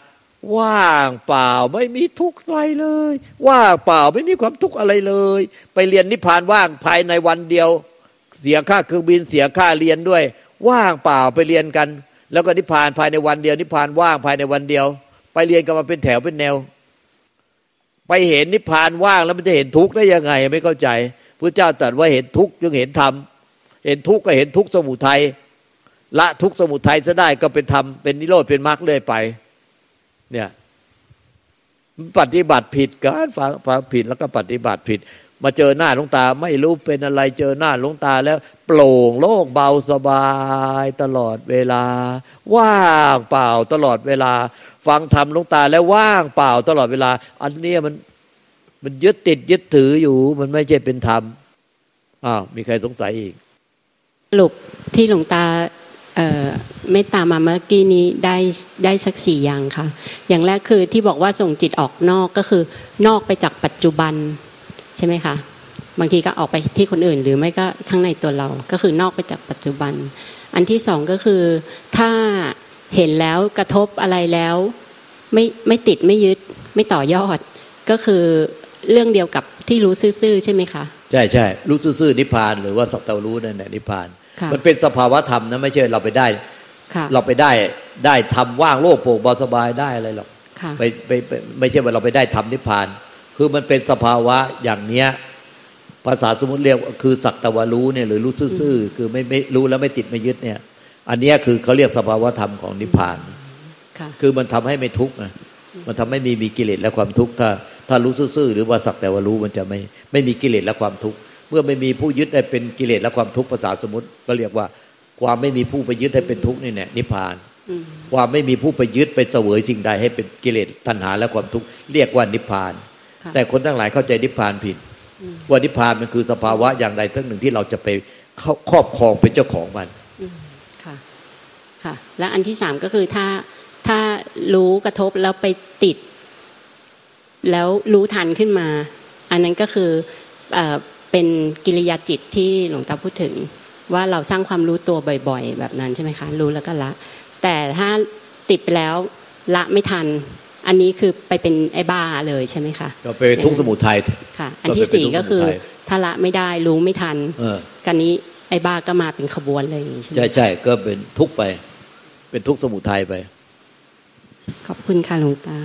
ว่างเปล่าไม่มีทุกข์อะไรเลยว่างเปล่าไม่มีความทุกข์อะไรเลยไปเรียนนิพพานว่างภายในวันเดียวเสียค่าเครื่องบินเสียค่าเรียนด้วยว่างเปล่าไปเรียนกันแล้วก็นิพพานภายในวันเดียวนิพพานว่างภายในวันเดียวไปเรียนกันมาเป็นแถวเป็นแนวไปเห็นนิพพานว่างแล้วมันจะเห็นทุกข์ได้ยังไงไม่เข้าใจพระเจ้าตรัสว่าเห็นทุกข์จึงเห็นธรรมเห็นทุกข์ก็เห็นทุกข์สมุทัยละทุกข์สมุทัยซะได้ก็เป็นธรรมเป็นนิโรธเป็นมรรคเรื่อยไปเนี่ยปฏิบัติผิดการฟังผิดแล้วก็ปฏิบัติผิดมาเจอหน้าหลวงตาไม่รู้เป็นอะไรเจอหน้าหลวงตาแล้วโปร่งโล่งเบาสบายตลอดเวลาว่างเปล่าตลอดเวลาฟังธรรมหลวงตาแล้วว่างเปล่าตลอดเวลาอันนี้มันยึดติดยึดถืออยู่มันไม่ใช่เป็นธรรมมีใครสงสัยอีกสรุปที่หลวงตาเมตตามาเมื่อกี้นี้ได้สัก4อย่างค่ะอย่างแรกคือที่บอกว่าส่งจิตออกนอกก็คือนอกไปจากปัจจุบันใช่ไหมคะบางทีก็ออกไปที่คนอื่นหรือไม่ก็ข้างในตัวเราก็คือนอกไปจากปัจจุบันอันที่สองก็คือถ้าเห็นแล้วกระทบอะไรแล้วไม่ติดไม่ยึดไม่ต่อยอดก็คือเรื่องเดียวกับที่รู้ซื่อๆใช่ไหมคะใช่ใช่รู้ซื่อๆนิพพานหรือว่าสักแต่รู้นั่นแหละนิพพานมันเป็นสภาวะธรรมนะไม่ใช่เราไปได้เราไปได้ทำว่างโลกโปร่งเบาสบายได้อะไรหรอกไม่ใช่ว่าเราไปได้ทำนิพพานคือมันเป็นสภาวะอย่างเนี้ยภาษาสมมติเรียกคือสักแต่ว่ารู้เนี่ยหรือรู้ซื่อๆคือไม่รู้แล้วไม่ติดไม่ยึดเนี่ยอันนี้คือเขาเรียกสภาวะธรรมของนิพพานคือมันทำให้ไม่ทุกข์นะมันทำให้มีกิเลสและความทุกข์ถ้ารู้ซื่อๆหรือว่าสักแต่ว่ารู้มันจะไม่มีกิเลสและความทุกข์เมื่อไม่มีผู้ยึดให้เป็นกิเลสและความทุกข์ภาษาสมมติก็เรียกว่าความไม่มีผู้ไปยึดให้เป็นทุกข์นี่แหละนิพพานความไม่มีผู้ไปยึดไปเสวยสิ่งใดให้เป็นกิเลสตัณหาและความทุกข์เรียกว่านิพพานแต่คนทั้งหลายเข้าใจนิพพานผิดว่านิพพานมันคือสภาวะอย่างใดทั้งหนึ่งที่เราจะไปครอบครองเป็นเจ้าของมันค่ะและอันที่3ก็คือถ้ารู้กระทบแล้วไปติดแล้วรู้ทันขึ้นมาอันนั้นก็คือเป็นกิริยาจิตที่หลวงตาพูดถึงว่าเราสร้างความรู้ตัวบ่อยๆแบบนั้นใช่ไหมคะรู้แล้วก็ละแต่ถ้าติดไปแล้วละไม่ทันอันนี้คือไปเป็นไอ้บ้าเลยใช่ไหมคะก็ไปทุกสมุทัยค่ะอันที่4ก็คือถ้าละไม่ได้รู้ไม่ทันกันนี้ไอ้บ้าก็มาเป็นขบวนเลยใช่ไหมใช่ก็เป็นทุกข์ไปเป็นทุกข์สมุทัยไปขอบคุณค่ะหลวงตา